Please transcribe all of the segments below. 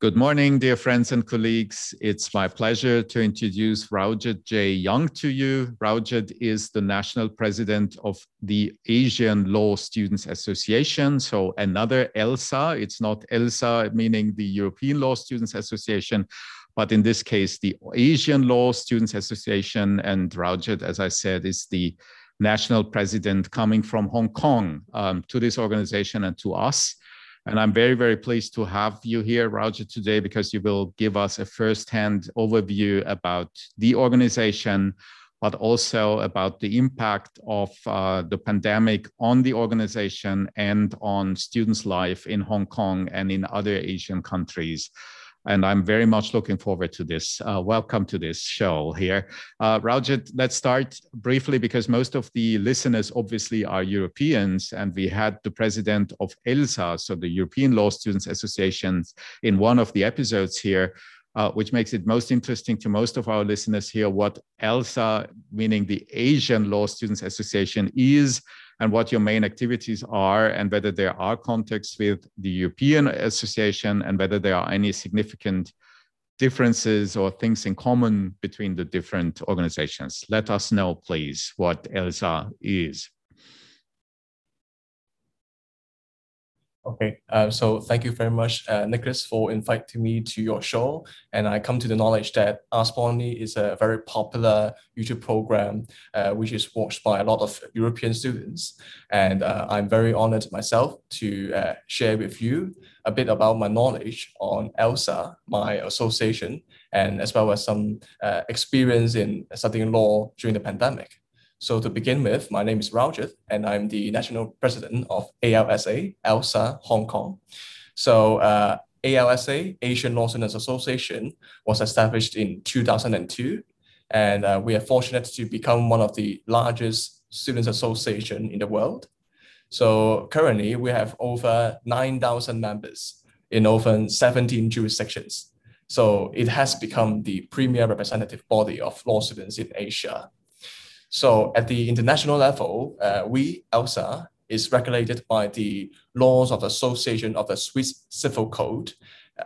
Good morning, dear friends and colleagues. It's my pleasure to introduce Rajat J. Young to you. Rajat is the national president of the Asian Law Students Association, so another ELSA. It's not ELSA, meaning the European Law Students Association, but in this case, the Asian Law Students Association. And Rajat, as I said, is the national president coming from Hong Kong to this organization and to us. And I'm very, very pleased to have you here, Rajat, today, because you will give us a first-hand overview about the organization, but also about the impact of the pandemic on the organization and on students' life in Hong Kong and in other Asian countries. And I'm very much looking forward to this. Welcome to this show here. Rajat, let's start briefly, because most of the listeners obviously are Europeans, and we had the president of ELSA, so the European Law Students Association, in one of the episodes here, which makes it most interesting to most of our listeners here what ELSA, meaning the Asian Law Students Association, is, and what your main activities are, and whether there are contacts with the European Association, and whether there are any significant differences or things in common between the different organizations. Let us know, please, what ELSA is. Okay, so thank you very much, Nicholas, for inviting me to your show. And I come to the knowledge that Ask Boni is a very popular YouTube program, which is watched by a lot of European students. And I'm very honored myself to share with you a bit about my knowledge on ELSA, my association, and as well as some experience in studying law during the pandemic. So to begin with, my name is Rajat, and I'm the national president of ALSA, ELSA Hong Kong. So ALSA, Asian Law Students Association, was established in 2002, and we are fortunate to become one of the largest students association in the world. So currently, we have over 9,000 members in over 17 jurisdictions. So it has become the premier representative body of law students in Asia. So at the international level, we, ELSA, is regulated by the laws of the Association of the Swiss Civil Code,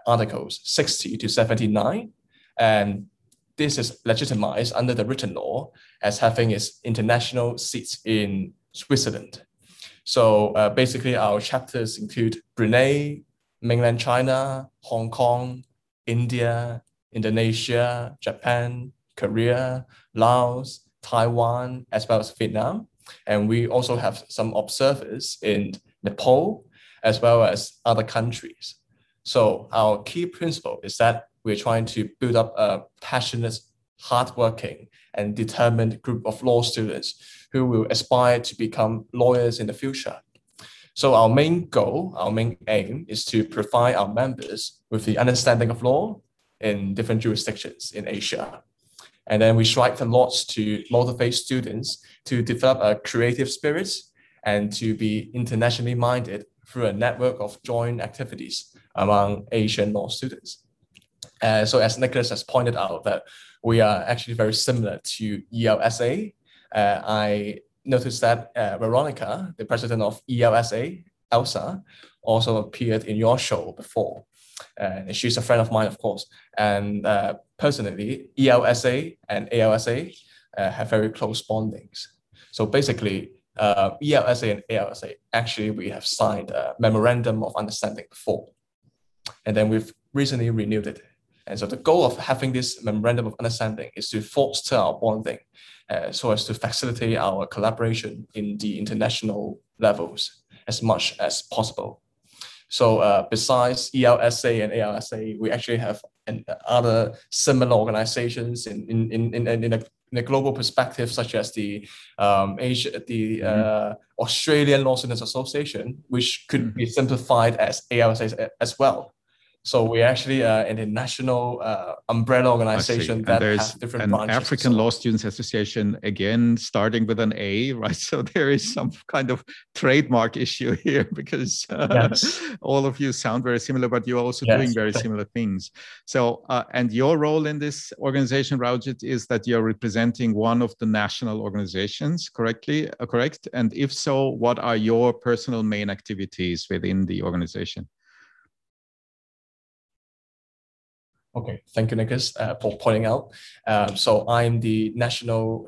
Articles 60 to 79. And this is legitimized under the written law as having its international seats in Switzerland. So basically, our chapters include Brunei, mainland China, Hong Kong, India, Indonesia, Japan, Korea, Laos, Taiwan, as well as Vietnam. And we also have some observers in Nepal, as well as other countries. So our key principle is that we're trying to build up a passionate, hardworking, and determined group of law students who will aspire to become lawyers in the future. So our main goal, our main aim, is to provide our members with the understanding of law in different jurisdictions in Asia. And then we strive a lot to motivate students to develop a creative spirit and to be internationally minded through a network of joint activities among Asian law students. So as Nicholas has pointed out, that we are actually very similar to ELSA. I noticed that Veronika, the president of ELSA, ELSA, also appeared in your show before. And she's a friend of mine, of course. And personally, ELSA and ALSA have very close bondings. So basically, ELSA and ALSA, actually, we have signed a memorandum of understanding before. And then we've recently renewed it. And so the goal of having this memorandum of understanding is to foster our bonding so as to facilitate our collaboration in the international levels as much as possible. So besides ELSA and ALSA, we actually have other similar organizations in a global perspective, such as the Australian Law Students Association, which could be simplified as ALSA as well. So we're actually an international umbrella organization that has different branches. An African Law Students Association, again, starting with an A, right? So there is some kind of trademark issue here, because all of you sound very similar, but you're also doing very similar things. So, and your role in this organization, Rajat, is that you're representing one of the national organizations, correct? And if so, what are your personal main activities within the organization? Okay, thank you, Nicholas, for pointing out. So I'm the national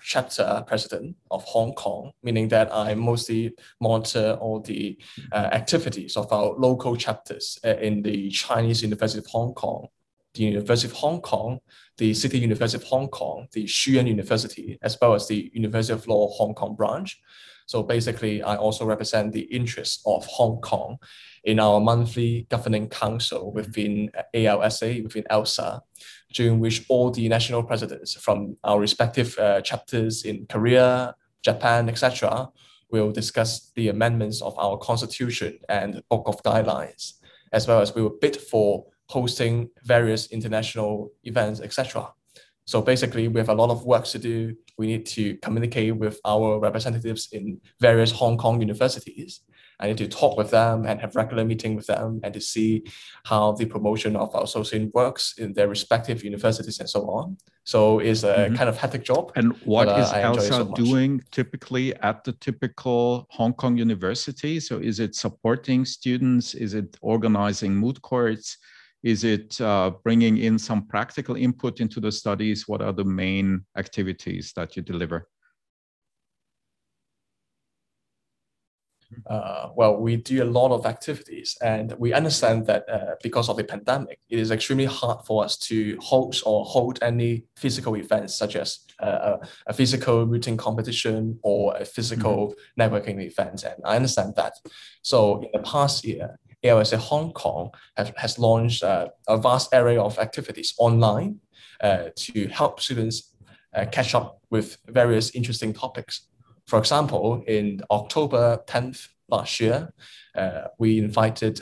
chapter president of Hong Kong, meaning that I mostly monitor all the activities of our local chapters in the Chinese University of Hong Kong, the University of Hong Kong, the City University of Hong Kong, the Xiamen University, as well as the University of Law Hong Kong branch. So basically, I also represent the interests of Hong Kong in our monthly governing council within ALSA, within ELSA, during which all the national presidents from our respective chapters in Korea, Japan, etc., will discuss the amendments of our constitution and book of guidelines, as well as we will bid for hosting various international events, etc. So basically, we have a lot of work to do. We need to communicate with our representatives in various Hong Kong universities. I need to talk with them and have regular meetings with them and to see how the promotion of our associate works in their respective universities and so on. So it's a kind of hectic job. And what is ELSA doing typically at the typical Hong Kong university? So is it supporting students? Is it organizing moot courts? Is it bringing in some practical input into the studies? What are the main activities that you deliver? Well, we do a lot of activities, and we understand that because of the pandemic, it is extremely hard for us to hold any physical events, such as a physical routing competition or a physical networking event. And I understand that. So in the past year, ALSA Hong Kong has launched a vast array of activities online to help students catch up with various interesting topics. For example, in October 10th last year, we invited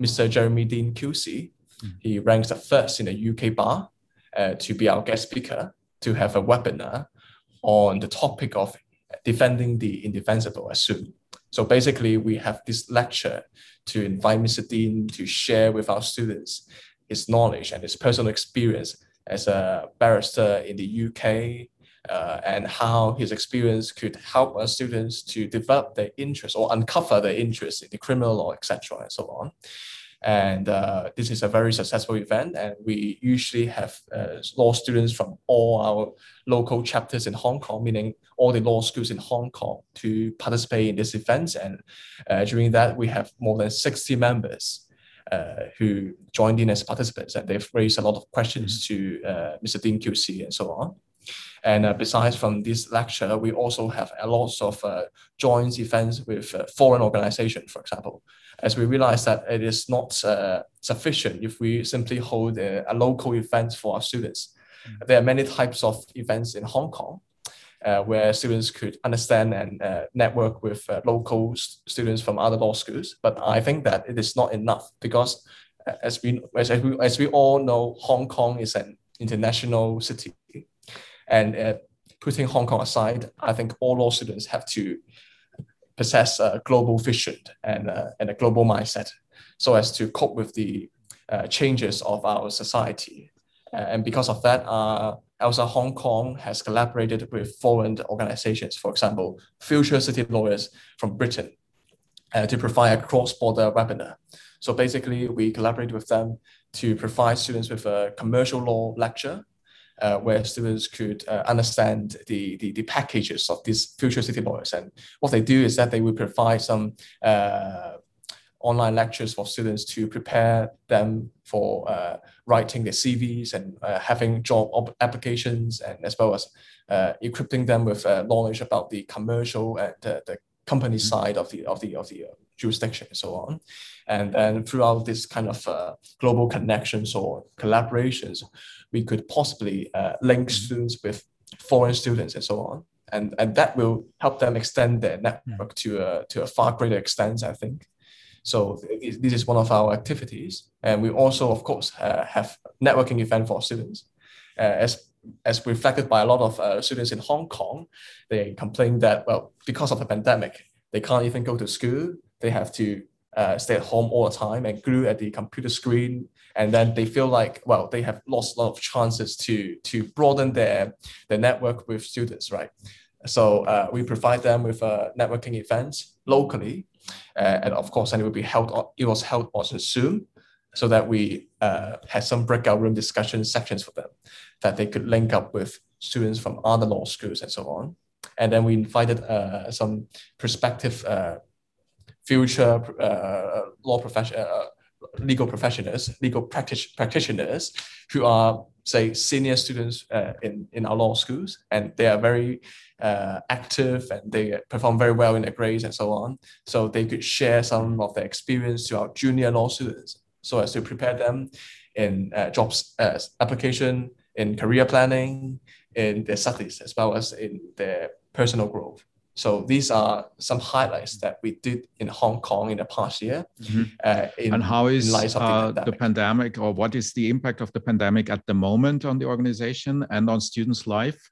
Mr. Jeremy Dean QC. He ranks the first in the UK bar to be our guest speaker to have a webinar on the topic of defending the indefensible as soon. So basically, we have this lecture to invite Mr. Dean to share with our students his knowledge and his personal experience as a barrister in the UK, and how his experience could help our students to develop their interest or uncover their interest in the criminal law, etc., and so on. And this is a very successful event, and we usually have law students from all our local chapters in Hong Kong, meaning all the law schools in Hong Kong, to participate in this event. And during that, we have more than 60 members who joined in as participants, and they've raised a lot of questions to Mr. Dean QC and so on. And besides from this lecture, we also have a lot of joint events with foreign organizations, for example, as we realize that it is not sufficient if we simply hold a local event for our students. There are many types of events in Hong Kong where students could understand and network with local students from other law schools. But I think that it is not enough because as we all know, Hong Kong is an international city. And putting Hong Kong aside, I think all law students have to possess a global vision and a global mindset so as to cope with the changes of our society. And because of that, ELSA Hong Kong has collaborated with foreign organizations, for example, Future City Lawyers from Britain, to provide a cross-border webinar. So basically, we collaborate with them to provide students with a commercial law lecture, where students could understand the packages of these Future City Lawyers. And what they do is that they will provide some online lectures for students to prepare them for writing their CVs and having job applications, and as well as equipping them with knowledge about the commercial and the company side of the jurisdiction and so on. And then throughout this kind of global connections or collaborations, we could possibly link students with foreign students and so on. And that will help them extend their network to a far greater extent, I think. So this is one of our activities. And we also, of course, have networking event for students. As reflected by a lot of students in Hong Kong, they complain that, well, because of the pandemic, they can't even go to school. They have to stay at home all the time and glued at the computer screen. And then they feel like, well, they have lost a lot of chances to broaden their network with students, right? So we provide them with networking events locally. And of course, and it was held on Zoom. so that we had some breakout room discussion sections for them that they could link up with students from other law schools and so on. And then we invited some prospective future legal practitioners who are, say, senior students in our law schools, and they are very active and they perform very well in their grades and so on. So they could share some of their experience to our junior law students so as to prepare them in jobs application, in career planning, in their studies, as well as in their personal growth. So these are some highlights that we did in Hong Kong in the past year. Mm-hmm. And how is the pandemic, or what is the impact of the pandemic at the moment on the organization and on students' life?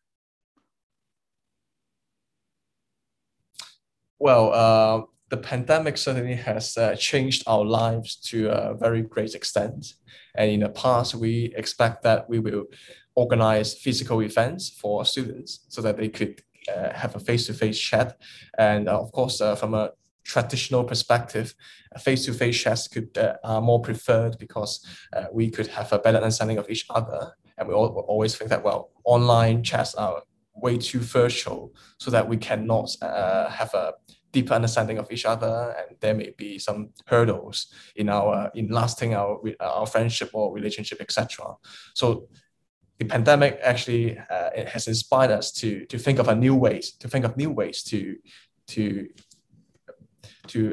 Well, the pandemic certainly has changed our lives to a very great extent. And in the past, we expect that we will organize physical events for students so that they could have a face-to-face chat. And of course, from a traditional perspective, face-to-face chats are more preferred because we could have a better understanding of each other. And we always think that, well, online chats are way too virtual so that we cannot have a deeper understanding of each other. And there may be some hurdles in lasting our friendship or relationship, etc. So the pandemic actually it has inspired us to think of new ways to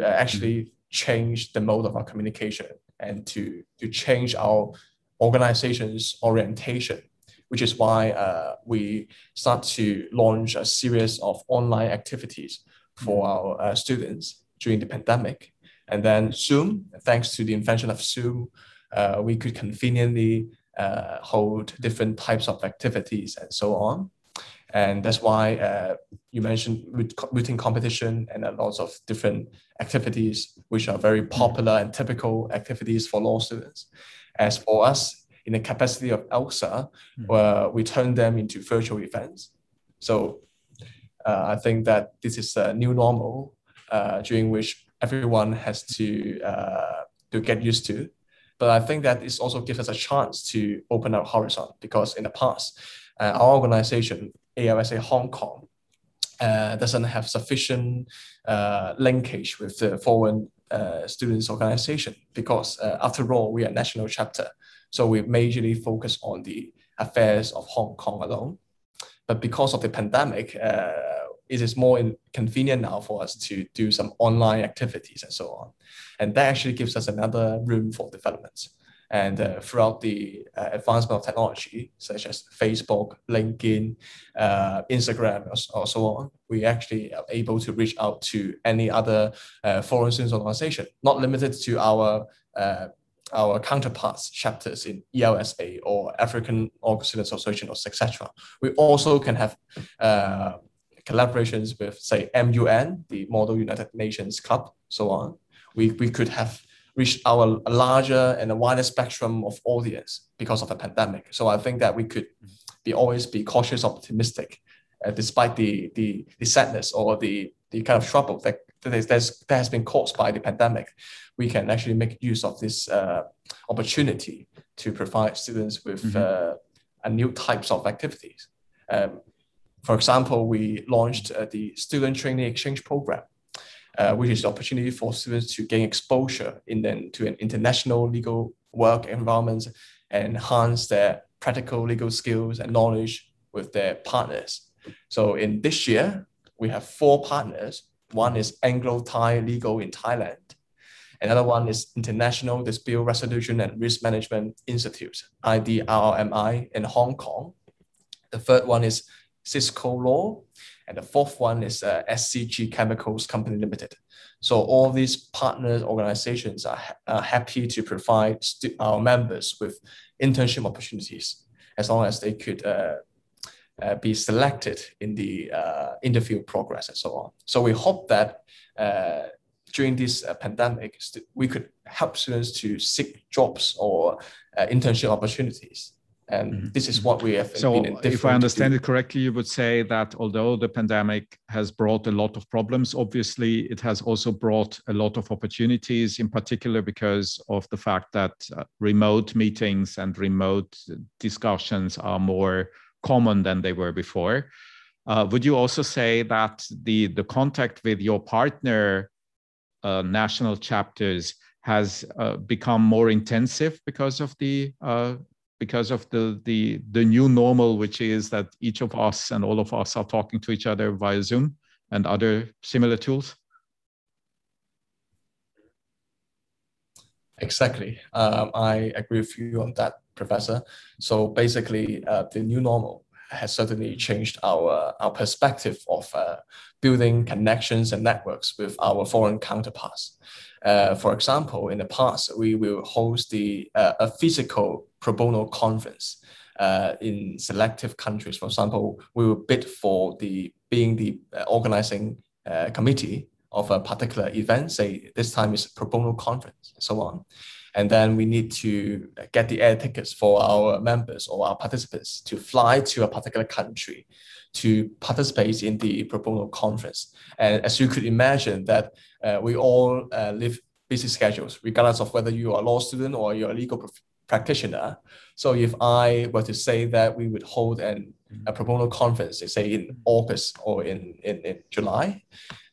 actually change the mode of our communication and to change our organization's orientation, which is why we start to launch a series of online activities for our students during the pandemic. And then Zoom, thanks to the invention of Zoom, we could conveniently hold different types of activities and so on. And that's why you mentioned routing competition and lots of different activities, which are very popular and typical activities for law students. As for us, in the capacity of ELSA, we turn them into virtual events. So I think that this is a new normal during which everyone has to get used to. But I think that this also gives us a chance to open our horizon, because in the past, our organization, ALSA Hong Kong, doesn't have sufficient linkage with the foreign students' organization, because after all, we are a national chapter. So we majorly focus on the affairs of Hong Kong alone. But because of the pandemic, it is more convenient now for us to do some online activities and so on. And that actually gives us another room for development. And throughout the advancement of technology, such as Facebook, LinkedIn, Instagram, or so on, we actually are able to reach out to any other foreign students organization, not limited to our counterparts chapters in ELSA or African Law Students Association, etc. We also can have collaborations with, say, MUN, the Model United Nations Club, so on. We could have reached a larger and a wider spectrum of audience because of the pandemic. So I think that we could always be cautious, optimistic, despite the sadness or the kind of trouble that has been caused by the pandemic. We can actually make use of this opportunity to provide students with new types of activities. For example, we launched the Student Training Exchange Program, which is an opportunity for students to gain exposure to an international legal work environment and enhance their practical legal skills and knowledge with their partners. So in this year, we have 4 partners. One is Anglo-Thai Legal in Thailand. Another one is International Dispute Resolution and Risk Management Institute, IDRMI, in Hong Kong. The third one is Cisco Law, and the fourth one is SCG Chemicals Company Limited. So all these partner organizations are happy to provide our members with internship opportunities, as long as they could be selected in the interview progress and so on. So we hope that during this pandemic, we could help students to seek jobs or internship opportunities And this is what we have. So if I understand it correctly, you would say that although the pandemic has brought a lot of problems, obviously it has also brought a lot of opportunities, in particular because of the fact that remote meetings and remote discussions are more common than they were before. Would you also say that the contact with your partner national chapters has become more intensive because of the new normal, which is that each of us and all of us are talking to each other via Zoom and other similar tools? Exactly. I agree with you on that, Professor. So basically, the new normal has certainly changed our perspective of building connections and networks with our foreign counterparts. For example, in the past, we will host a physical pro bono conference in selective countries. For example, we will bid for being the organizing committee of a particular event, say this time is pro bono conference and so on. And then we need to get the air tickets for our members or our participants to fly to a particular country to participate in the pro bono conference. And as you could imagine that we all live busy schedules, regardless of whether you are a law student or you're a legal practitioner. So if I were to say that we would hold a pro bono conference, say in August or in July,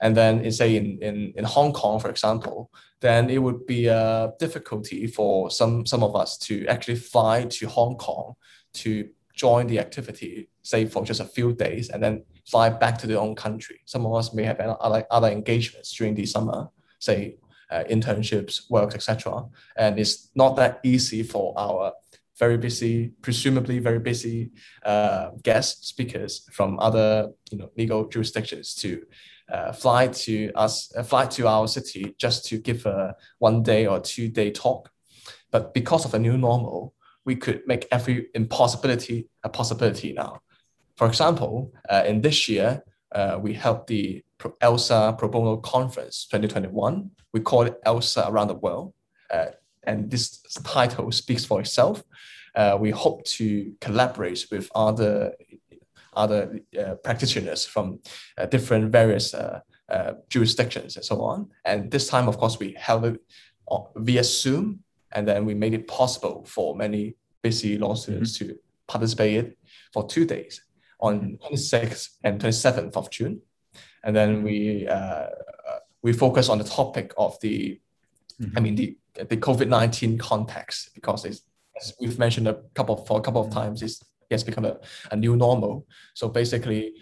and then say in Hong Kong, for example, then it would be a difficulty for some of us to actually fly to Hong Kong to join the activity, say for just a few days, and then fly back to their own country. Some of us may have other engagements during the summer, say internships, work, etc. And it's not that easy for our very busy, presumably very busy guest speakers from other legal jurisdictions to fly to our city just to give a 1-day or 2-day talk. But because of the new normal, we could make every impossibility a possibility now. For example, in this year, we held the ELSA Pro Bono Conference 2021. We call it ELSA Around the World. And this title speaks for itself. We hope to collaborate with other practitioners from different various jurisdictions and so on. And this time, of course, we held it via Zoom, and then we made it possible for many busy law students to participate for 2 days on 26th and 27th of June. And then we focus on the topic of the COVID-19 context, because it's, as we've mentioned a couple of times, it's become a new normal. So basically,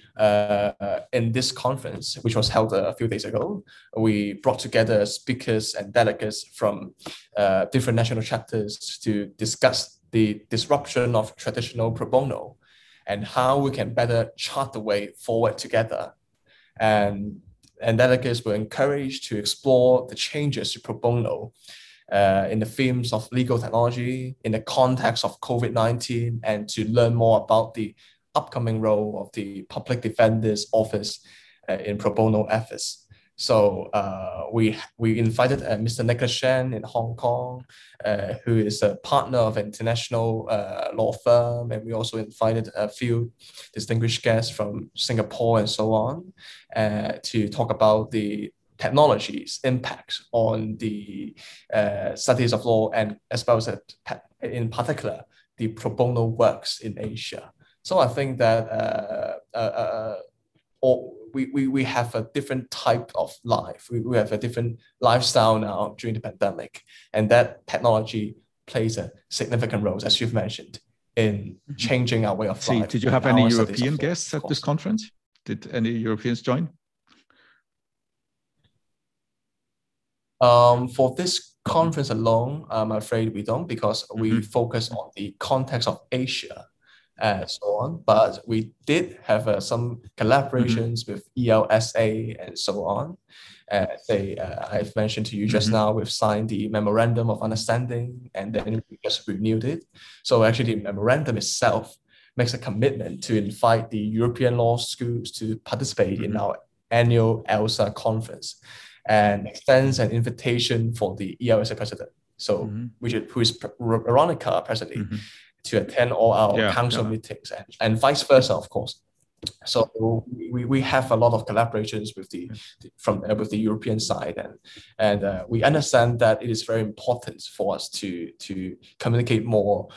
in this conference, which was held a few days ago, we brought together speakers and delegates from different national chapters to discuss the disruption of traditional pro bono and how we can better chart the way forward together. And delegates were encouraged to explore the changes to pro bono in the themes of legal technology, in the context of COVID-19, and to learn more about the upcoming role of the Public Defender's Office in pro bono efforts. So we invited Mr. Nicholas Shen in Hong Kong, who is a partner of an international law firm. And we also invited a few distinguished guests from Singapore and so on to talk about the technology's impact on the studies of law, and as well as in particular, the pro bono works in Asia. So I think that we have a different type of life. We have a different lifestyle now during the pandemic, and that technology plays a significant role, as you've mentioned, in changing our way of life. Did you have any European guests at this conference? Did any Europeans join? For this conference alone, I'm afraid we don't, because we focus on the context of Asia and so on. But we did have some collaborations with ELSA and so on. I've mentioned to you just now, we've signed the Memorandum of Understanding, and then we just renewed it. So actually, the memorandum itself makes a commitment to invite the European law schools to participate in our annual ELSA conference, and extends an invitation for the ELSA president, so which is Veronika presently, to attend all our council meetings and vice versa, of course. So we have a lot of collaborations with the European side, and we understand that it is very important for us to communicate more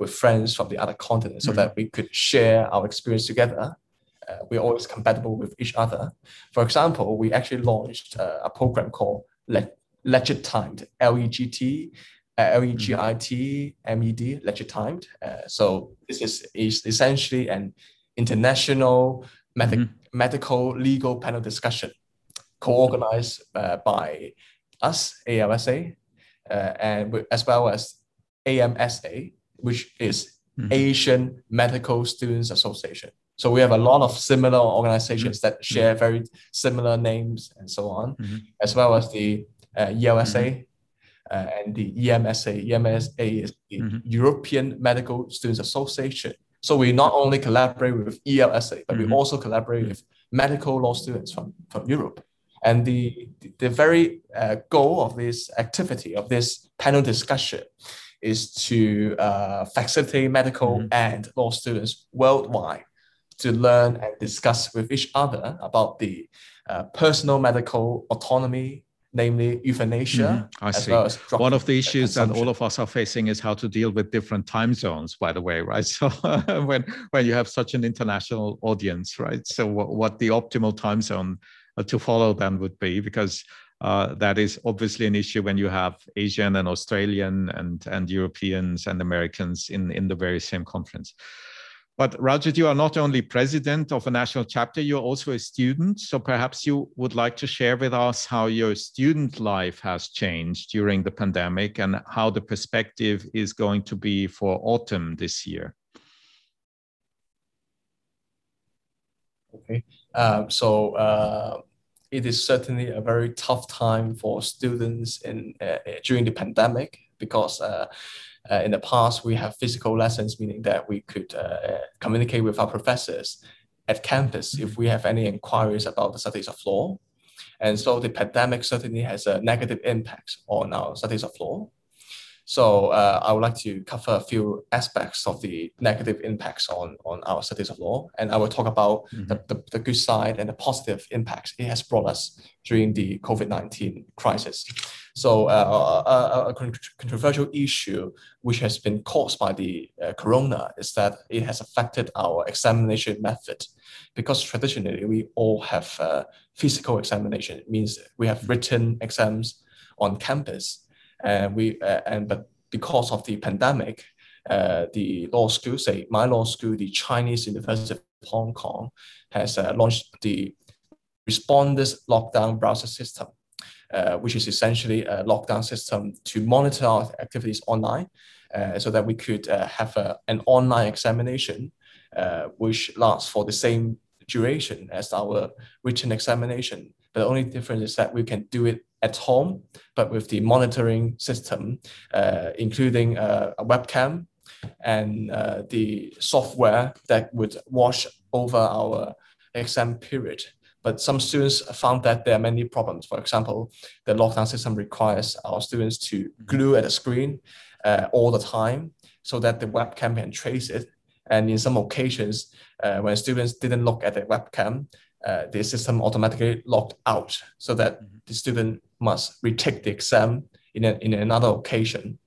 with friends from the other continents, so that we could share our experience together. We're always compatible with each other. For example, we actually launched a program called LEGIT Timed, LEGT. LEGIT MED, Legit Timed. So this is essentially an international medical legal panel discussion co-organized by us, ALSA, and as well as AMSA, which is Asian Medical Students Association. So we have a lot of similar organizations that share very similar names and so on, as well as the ELSA, and the EMSA. EMSA is the European Medical Students Association. So we not only collaborate with ELSA, but we also collaborate with medical law students from Europe. And the very goal of this activity, of this panel discussion, is to facilitate medical and law students worldwide to learn and discuss with each other about the personal medical autonomy, namely euthanasia. Well, as one of the issues that all of us are facing is how to deal with different time zones, by the way, right? So when you have such an international audience, right? So what the optimal time zone to follow then would be, because that is obviously an issue when you have Asian and Australian and Europeans and Americans in the very same conference. But Rajat, you are not only president of a national chapter, you're also a student. So perhaps you would like to share with us how your student life has changed during the pandemic and how the perspective is going to be for autumn this year. Okay, so it is certainly a very tough time for students during the pandemic, because in the past, we have physical lessons, meaning that we could communicate with our professors at campus if we have any inquiries about the studies of law. And so the pandemic certainly has a negative impact on our studies of law. So I would like to cover a few aspects of the negative impacts on our studies of law. And I will talk about the good side and the positive impacts it has brought us during the COVID-19 crisis. So a controversial issue which has been caused by the corona is that it has affected our examination method, because traditionally we all have physical examination. It means we have written exams on campus, but because of the pandemic, the law school, say my law school, the Chinese University of Hong Kong, has launched the Respondus Lockdown Browser System, which is essentially a lockdown system to monitor our activities online, so that we could have an online examination, which lasts for the same duration as our written examination. But the only difference is that we can do it at home, but with the monitoring system, including a webcam and the software that would watch over our exam period. But some students found that there are many problems. For example, the lockdown system requires our students to glue at a screen all the time so that the webcam can trace it. And in some occasions, when students didn't look at the webcam, the system automatically locked out, so that the student must retake the exam in another occasion.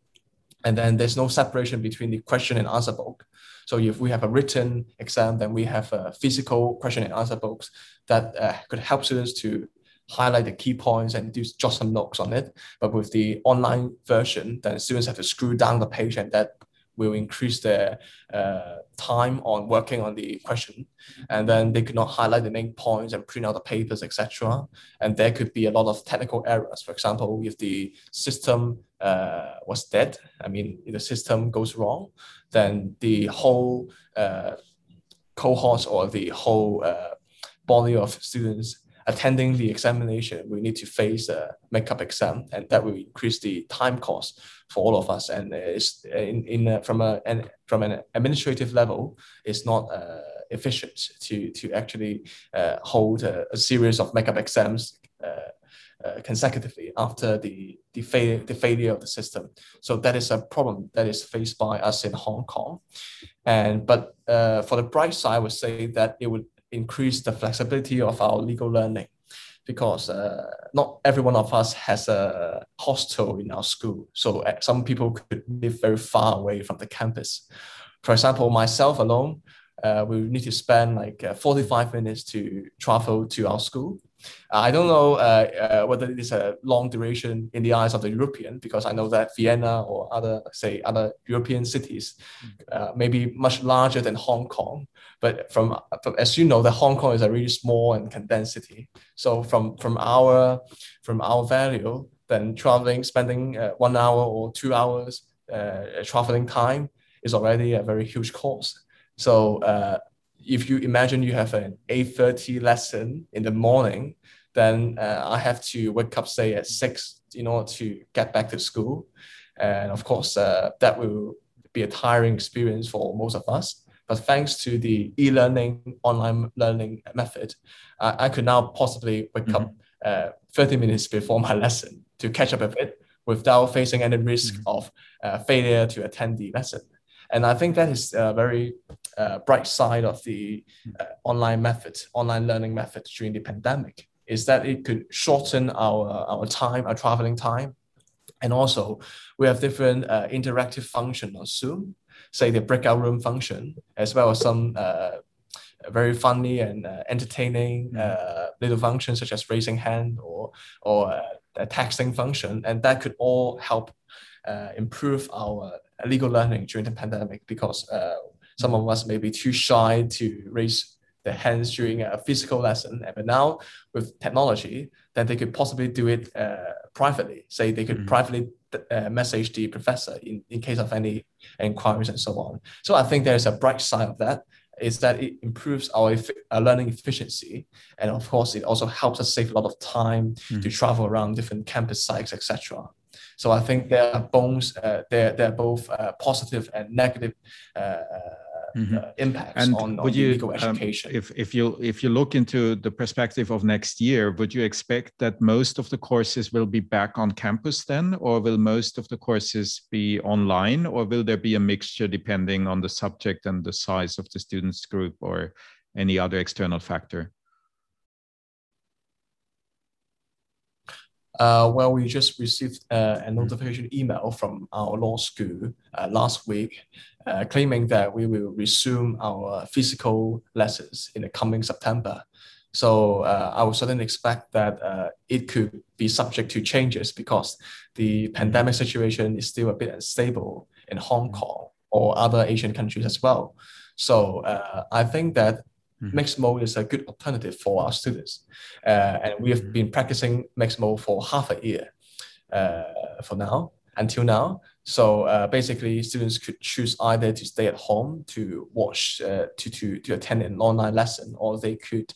And then there's no separation between the question and answer book. So if we have a written exam, then we have a physical question and answer books that could help students to highlight the key points and jot some notes on it. But with the online version, then students have to scroll down the page, and that will increase their time on working on the question. And then they could not highlight the main points and print out the papers, etc. And there could be a lot of technical errors. For example, if the system was dead, if the system goes wrong, then the whole cohort or the whole body of students attending the examination, we need to face a makeup exam, and that will increase the time cost for all of us. And it's from an administrative level, it's not efficient to actually hold a series of makeup exams consecutively after the failure of the system. So that is a problem that is faced by us in Hong Kong. But for the bright side, I would say that it would increase the flexibility of our legal learning, because not every one of us has a hostel in our school. So some people could live very far away from the campus. For example, myself alone, we need to spend like 45 minutes to travel to our school. I don't know whether it is a long duration in the eyes of the European, because I know that Vienna or other European cities may be much larger than Hong Kong. But from as you know, that Hong Kong is a really small and condensed city. So from our value, then spending 1 hour or 2 hours traveling time is already a very huge cost. So if you imagine you have an 8:30 lesson in the morning, then I have to wake up, say, at 6 in order to get back to school. And of course, that will be a tiring experience for most of us. But thanks to the e-learning, online learning method, I could now possibly wake up 30 minutes before my lesson to catch up a bit without facing any risk of failure to attend the lesson. And I think that is a very bright side of the online learning method during the pandemic, is that it could shorten our traveling time. And also, we have different interactive functions on Zoom, say the breakout room function, as well as some very funny and entertaining little functions such as raising hand or a texting function. And that could all help improve our legal learning during the pandemic, because some of us may be too shy to raise their hands during a physical lesson. But now with technology, then they could possibly do it privately. Say they could privately message the professor in case of any inquiries and so on. So I think there's a bright side of that, is that it improves our learning efficiency. And of course, it also helps us save a lot of time to travel around different campus sites, etc. So I think there are both positive and negative impacts on legal education. If you look into the perspective of next year, would you expect that most of the courses will be back on campus then, or will most of the courses be online, or will there be a mixture depending on the subject and the size of the students group or any other external factor? Well, we just received a notification email from our law school last week claiming that we will resume our physical lessons in the coming September. So I would certainly expect that it could be subject to changes, because the pandemic situation is still a bit unstable in Hong Kong or other Asian countries as well. So I think that mixed mode is a good alternative for our students. And we have been practicing mixed mode for half a year until now. So basically, students could choose either to stay at home to watch, to attend an online lesson, or they could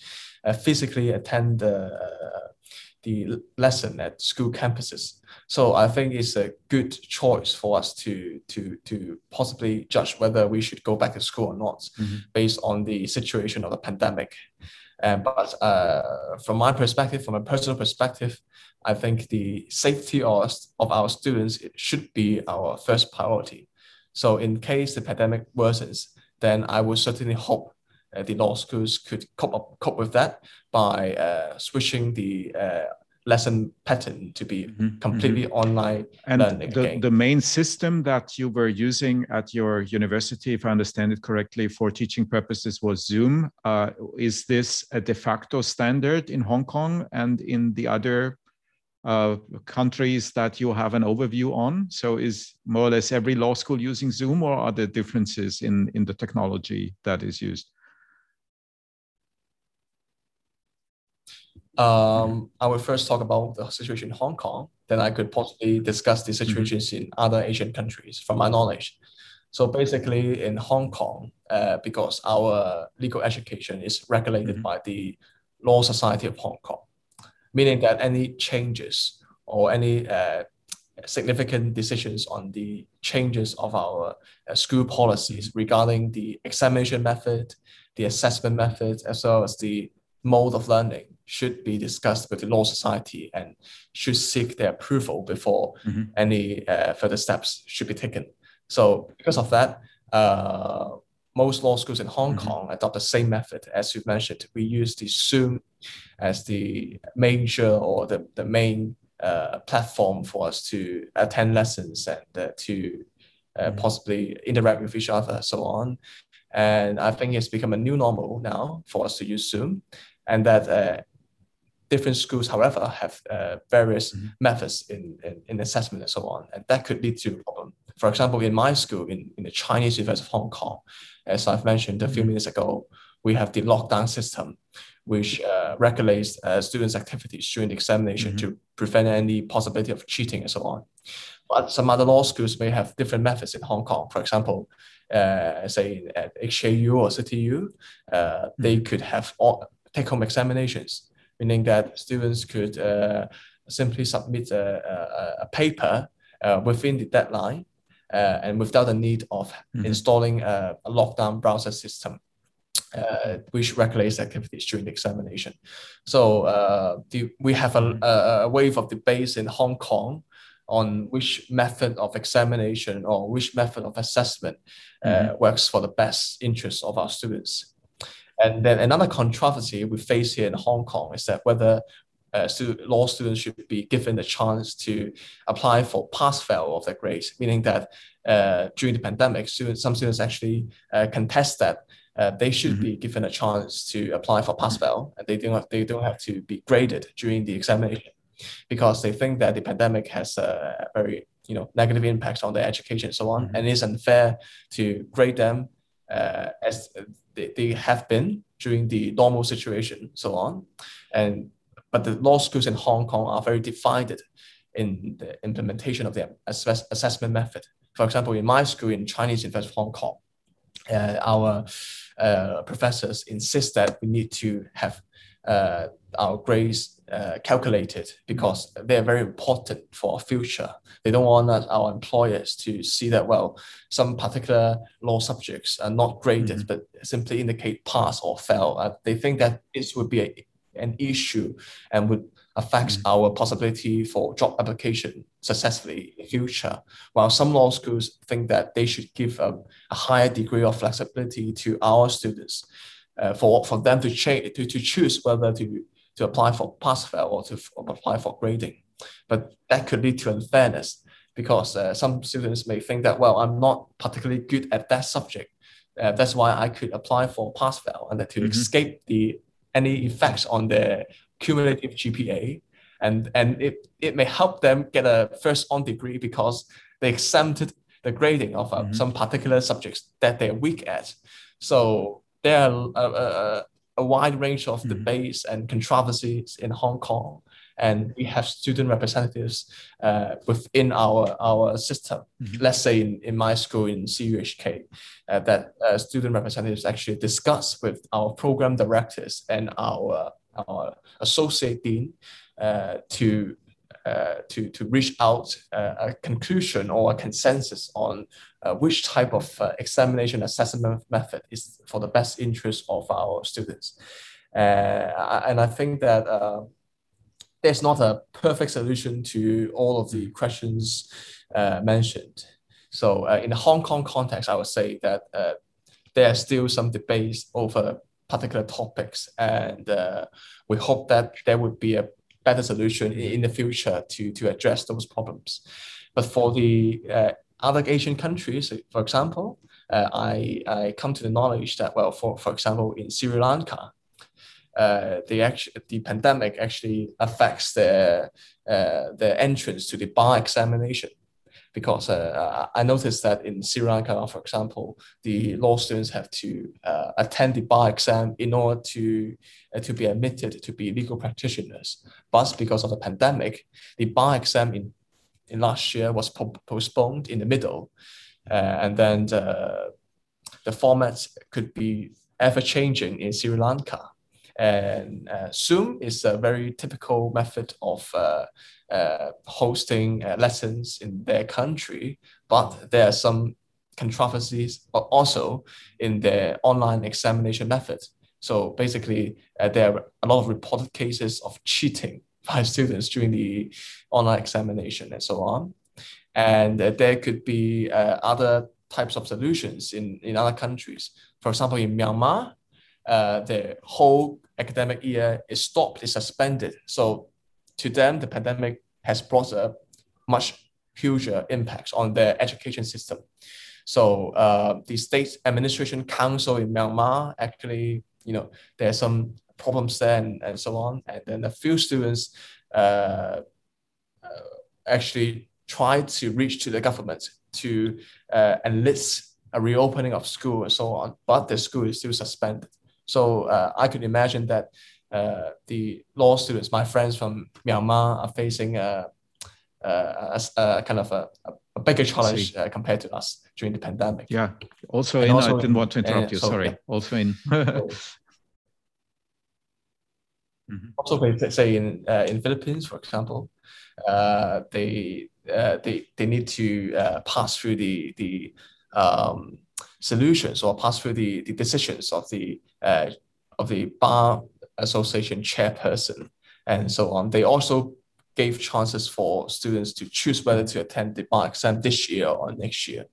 physically attend the lesson at school campuses. So I think it's a good choice for us to possibly judge whether we should go back to school or not, based on the situation of the pandemic. But from my perspective, from a personal perspective, I think the safety of our students, it should be our first priority. So in case the pandemic worsens, then I would certainly hope the law schools could cope with that by switching the lesson pattern to be completely online learning. The main system that you were using at your university, if I understand it correctly, for teaching purposes was Zoom. Is this a de facto standard in Hong Kong and in the other countries that you have an overview on? So is more or less every law school using Zoom, or are there differences in the technology that is used? I will first talk about the situation in Hong Kong, then I could possibly discuss the situations in other Asian countries from my knowledge. So basically in Hong Kong, because our legal education is regulated by the Law Society of Hong Kong, meaning that any changes or any significant decisions on the changes of our school policies regarding the examination method, the assessment method, as well as the mode of learning should be discussed with the Law Society and should seek their approval before any further steps should be taken. So because of that, most law schools in Hong Kong adopt the same method. As you mentioned, we use the Zoom as the major or the main platform for us to attend lessons and to possibly interact with each other, so on. And I think it's become a new normal now for us to use Zoom, and that different schools, however, have various methods in assessment and so on, and that could lead to a problem. For example, in my school, in the Chinese University of Hong Kong, as I've mentioned a few minutes ago, we have the lockdown system, which regulates students' activities during the examination to prevent any possibility of cheating and so on. But some other law schools may have different methods in Hong Kong. For example, say at HKU or CityU, they could have take-home examinations, meaning that students could simply submit a paper within the deadline and without the need of installing a lockdown browser system, which regulates activities during the examination. So we have a wave of debates in Hong Kong on which method of examination or which method of assessment works for the best interests of our students. And then another controversy we face here in Hong Kong is that whether law students should be given the chance to apply for pass-fail of their grades, meaning that during the pandemic, some students actually contest that they should be given a chance to apply for pass-fail, and they don't have to be graded during the examination, because they think that the pandemic has a very negative impact on their education and so on, and it's unfair to grade them as they have been during the normal situation, so on. But the law schools in Hong Kong are very divided in the implementation of their assessment method. For example, in my school in Chinese University of Hong Kong, our professors insist that we need to have our grades calculated because they're very important for our future. They don't want our employers to see that, well, some particular law subjects are not graded, but simply indicate pass or fail. They think that this would be an issue and would affect our possibility for job application successfully in the future. While some law schools think that they should give a higher degree of flexibility to our students for them to choose whether to apply for pass-fail or to apply for grading. But that could lead to unfairness because some students may think that, well, I'm not particularly good at that subject. That's why I could apply for pass-fail, and that to escape any effects on their cumulative GPA. And it may help them get a first-on degree because they exempted the grading of some particular subjects that they're weak at. So there are a wide range of debates and controversies in Hong Kong, and we have student representatives within our system. Let's say in my school in CUHK, that student representatives actually discuss with our program directors and our associate dean to reach out a conclusion or a consensus on which type of examination assessment method is for the best interest of our students. And I think that there's not a perfect solution to all of the questions mentioned. So in the Hong Kong context, I would say that there are still some debates over particular topics, and we hope that there would be a better solution in the future to address those problems. But for the other Asian countries, for example, I come to the knowledge that, well, for example, in Sri Lanka, the pandemic actually affects their entrance to the bar examination, because I noticed that in Sri Lanka, for example, the law students have to attend the bar exam in order to be admitted to be legal practitioners. But because of the pandemic, the bar exam in last year was postponed in the middle, and then the format could be ever-changing in Sri Lanka. And Zoom is a very typical method of hosting lessons in their country, but there are some controversies also in their online examination method, So basically, there are a lot of reported cases of cheating by students during the online examination and so on. And there could be other types of solutions in other countries. For example, in Myanmar, the whole academic year is stopped, is suspended. So to them, the pandemic has brought a much huger impact on their education system. So the State Administration Council in Myanmar, actually, you know, there are some problems there and so on. And then a few students actually tried to reach to the government to enlist a reopening of school and so on, but the school is still suspended. So I could imagine that the law students, my friends from Myanmar, are facing a kind of a bigger challenge compared to us during the pandemic. Yeah. Also, in, also I didn't want to interrupt you. So, sorry. Yeah. Also in. Also, let's say in Philippines, for example, they need to pass through the solutions or pass through the decisions of the Bar Association chairperson and so on. They also gave chances for students to choose whether to attend the bar exam this year or next year.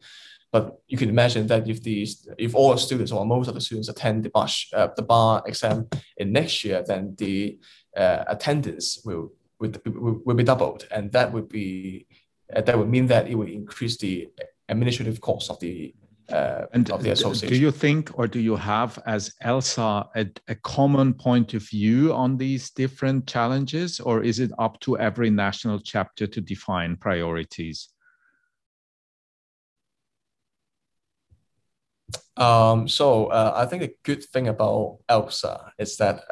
But you can imagine that if all students or most of the students attend the bar exam in next year, then the attendance will be doubled, and that would be that would mean that it would increase the administrative costs of the of the association. Do you think, or do you have as ELSA a common point of view on these different challenges, or is it up to every national chapter to define priorities? I think a good thing about ELSA is that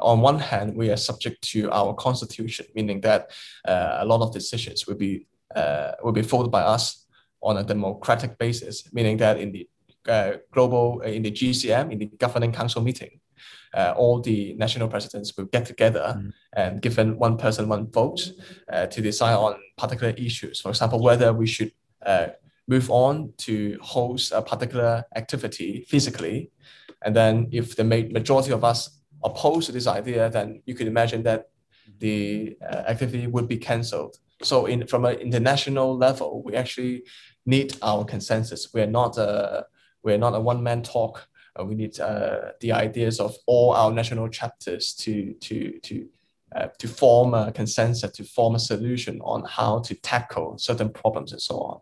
on one hand, we are subject to our constitution, meaning that a lot of decisions will be followed by us on a democratic basis, meaning that in the in the GCM, in the Governing Council meeting, all the national presidents will get together and given one person, one vote to decide on particular issues. For example, whether we should move on to host a particular activity physically. And then if the majority of us oppose this idea, then you can imagine that the activity would be cancelled. So from an international level, we actually need our consensus. We're not a one-man talk. We need the ideas of all our national chapters to form a consensus, to form a solution on how to tackle certain problems and so on.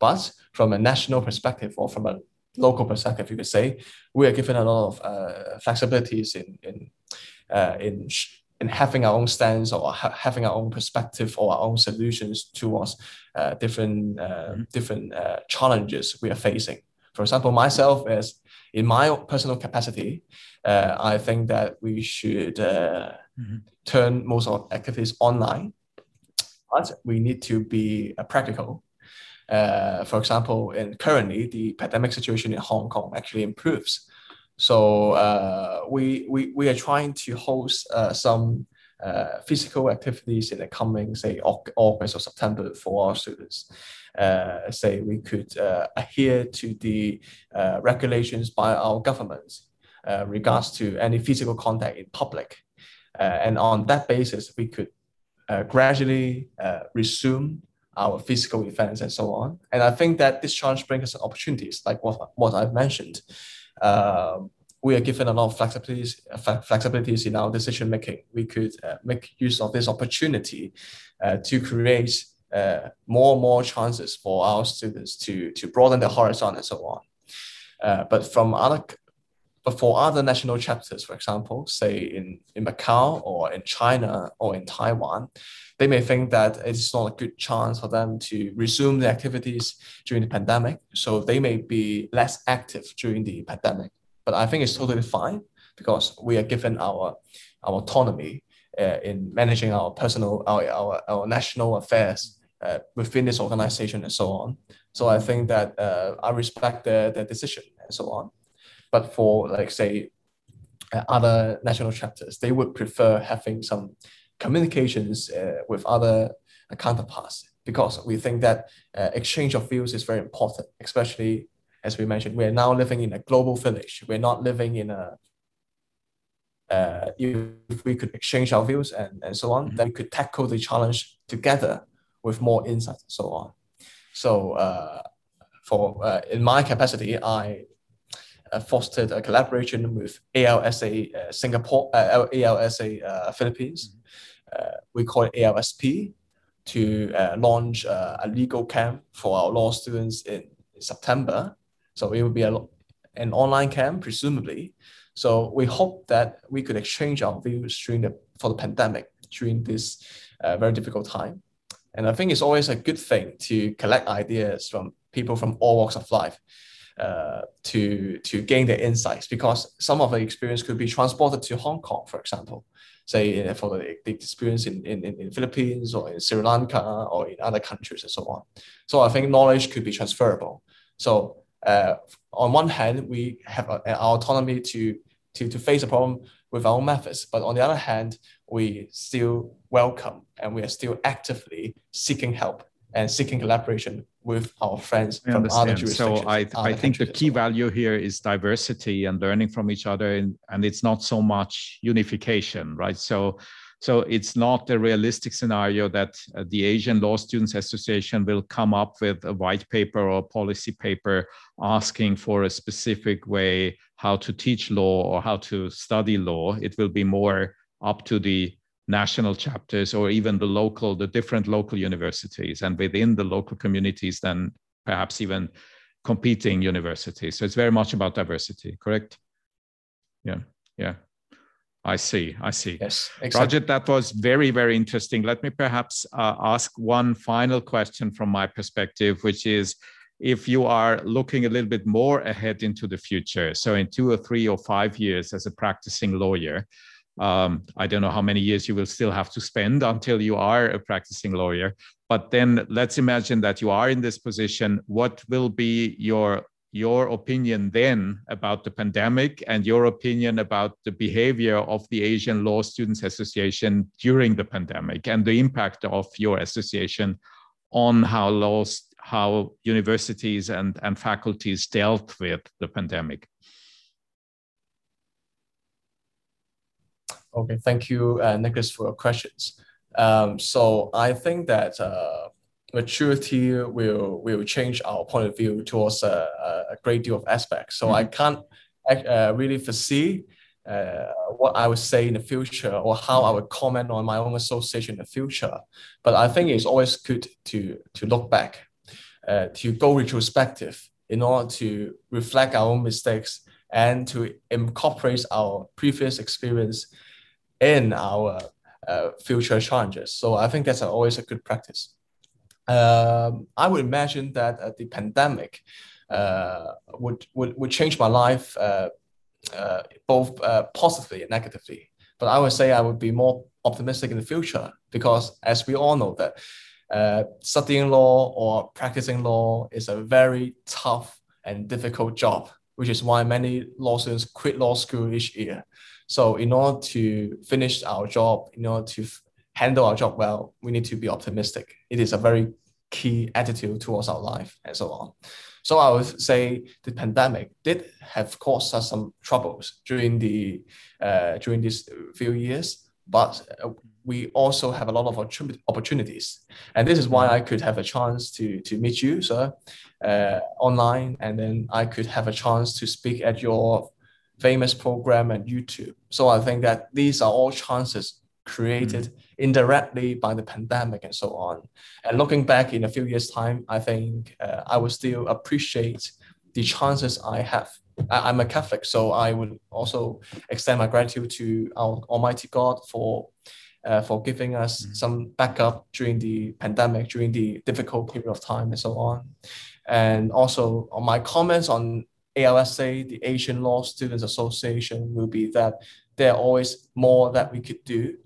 But from a national perspective or from a local perspective, you could say, we are given a lot of flexibilities in having our own stance or having our own perspective or our own solutions towards different challenges we are facing. For example, myself, as in my personal capacity, I think that we should turn most of our activities online, but we need to be practical. For example, currently the pandemic situation in Hong Kong actually improves. So we are trying to host some physical activities in the coming, say, August or September for our students. Say we could adhere to the regulations by our governments regards to any physical contact in public. And on that basis, we could gradually resume our physical events and so on. And I think that this challenge brings us opportunities like what I've mentioned. We are given a lot of flexibilities in our decision making. We could make use of this opportunity to create more and more chances for our students to broaden their horizon and so on. But for other national chapters, for example, say in Macau or in China or in Taiwan, they may think that it's not a good chance for them to resume their activities during the pandemic. So they may be less active during the pandemic. But I think it's totally fine because we are given our autonomy in managing our personal, our national affairs within this organization and so on. So I think that I respect their decision and so on. But for, like, say, other national chapters, they would prefer having some communications with other counterparts, because we think that exchange of views is very important, especially, as we mentioned, we're now living in a global village. We're not living in a if we could exchange our views and so on, then we could tackle the challenge together with more insight and so on. So in my capacity, I fostered a collaboration with ALSA Singapore, ALSA Philippines. We call it ALSP, to launch a legal camp for our law students in September. So it will be an online camp, presumably. So we hope that we could exchange our views for the pandemic during this very difficult time. And I think it's always a good thing to collect ideas from people from all walks of life to gain their insights, because some of the experience could be transported to Hong Kong, for example. Say for the experience in Philippines or in Sri Lanka or in other countries and so on. So I think knowledge could be transferable. So on one hand, we have our autonomy to face a problem with our own methods, but on the other hand, we still welcome and we are still actively seeking help and seeking collaboration with our friends from other jurisdictions. So I think the key value here is diversity and learning from each other, and it's not so much unification, right? So it's not a realistic scenario that the Asian Law Students Association will come up with a white paper or policy paper asking for a specific way how to teach law or how to study law. It will be more up to the national chapters or even the different local universities, and within the local communities, then perhaps even competing universities. So it's very much about diversity, correct? Yeah, yeah. I see. Yes, exactly. Rajat, that was very, very interesting. Let me perhaps ask one final question from my perspective, which is, if you are looking a little bit more ahead into the future, so in 2 or 3 or 5 years as a practicing lawyer, I don't know how many years you will still have to spend until you are a practicing lawyer, but then let's imagine that you are in this position. What will be your opinion then about the pandemic and your opinion about the behavior of the Asian Law Students Association during the pandemic and the impact of your association on how universities and faculties dealt with the pandemic? Okay, thank you, Nicholas, for your questions. So I think that maturity will change our point of view towards a great deal of aspects. So I can't really foresee what I would say in the future or how I would comment on my own association in the future. But I think it's always good to look back, to go retrospective in order to reflect our own mistakes and to incorporate our previous experience in our future challenges. So I think that's always a good practice. I would imagine that the pandemic would change my life both positively and negatively. But I would say I would be more optimistic in the future, because as we all know that studying law or practicing law is a very tough and difficult job, which is why many law students quit law school each year. So in order to finish our job, in order to handle our job well, we need to be optimistic. It is a very key attitude towards our life and so on. So I would say the pandemic did have caused us some troubles during these few years, but we also have a lot of opportunities. And this is why I could have a chance to meet you, sir, online, and then I could have a chance to speak at your famous program and YouTube. So I think that these are all chances created indirectly by the pandemic and so on. And looking back in a few years' time, I think I will still appreciate the chances I have. I'm a Catholic, so I would also extend my gratitude to our Almighty God for giving us some backup during the pandemic, during the difficult period of time and so on. And also on my comments on ALSA, the Asian Law Students Association, will be that there are always more that we could do.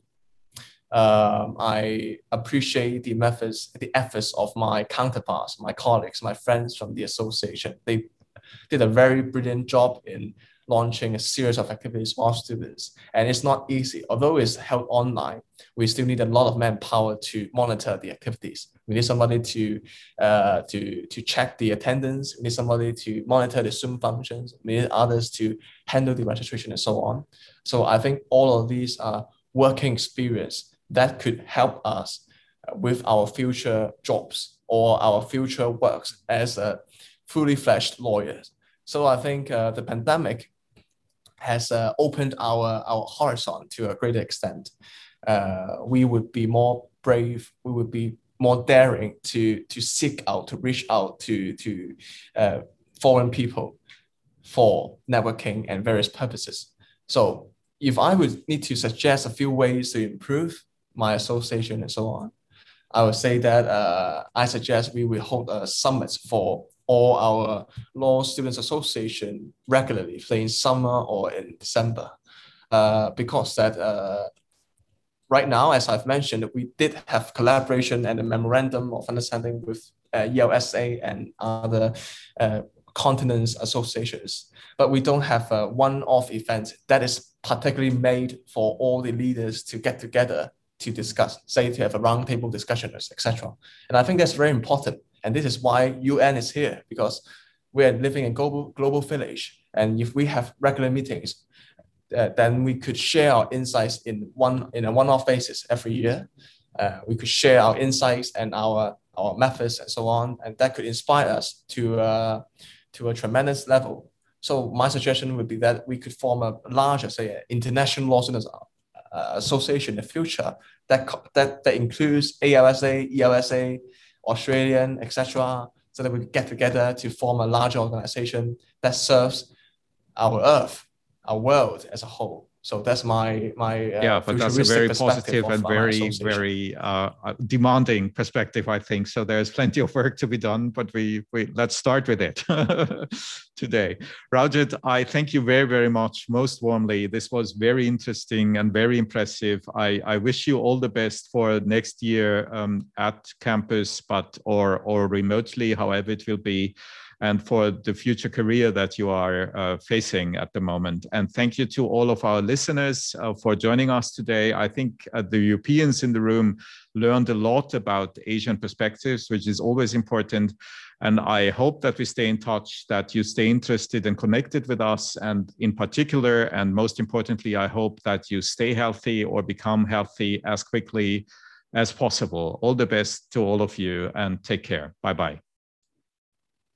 I appreciate the efforts of my counterparts, my colleagues, my friends from the association. They did a very brilliant job in launching a series of activities for students. And it's not easy. Although it's held online, we still need a lot of manpower to monitor the activities. We need somebody to check the attendance. We need somebody to monitor the Zoom functions. We need others to handle the registration and so on. So I think all of these are working experience that could help us with our future jobs or our future works as a fully fledged lawyers. So I think the pandemic has opened our horizon to a greater extent. We would be more brave. We would be more daring to seek out, to reach out to foreign people for networking and various purposes. So if I would need to suggest a few ways to improve my association and so on, I would say that I suggest we will hold a summit for all our Law Students Association regularly, say in summer or in December, because that right now, as I've mentioned, we did have collaboration and a memorandum of understanding with ELSA and other continents associations, but we don't have a one-off event that is particularly made for all the leaders to get together to discuss, say to have a roundtable discussion, etc. And I think that's very important. And this is why UN is here, because we are living in global village. And if we have regular meetings, then we could share our insights in a one-off basis every year. We could share our insights and our methods and so on, and that could inspire us to a tremendous level. So my suggestion would be that we could form a larger, say, international law students association in the future that includes ALSA, ELSA, Australian, etc., so that we get together to form a larger organization that serves our earth, our world as a whole. So that's my but that's a very positive and very demanding perspective, I think. So there's plenty of work to be done, but we let's start with it today. Rajat, I thank you very, very much, most warmly. This was very interesting and very impressive. I wish you all the best for next year at campus, but or remotely, however it will be, and for the future career that you are facing at the moment. And thank you to all of our listeners for joining us today. I think the Europeans in the room learned a lot about Asian perspectives, which is always important. And I hope that we stay in touch, that you stay interested and connected with us. And in particular, and most importantly, I hope that you stay healthy or become healthy as quickly as possible. All the best to all of you and take care. Bye-bye.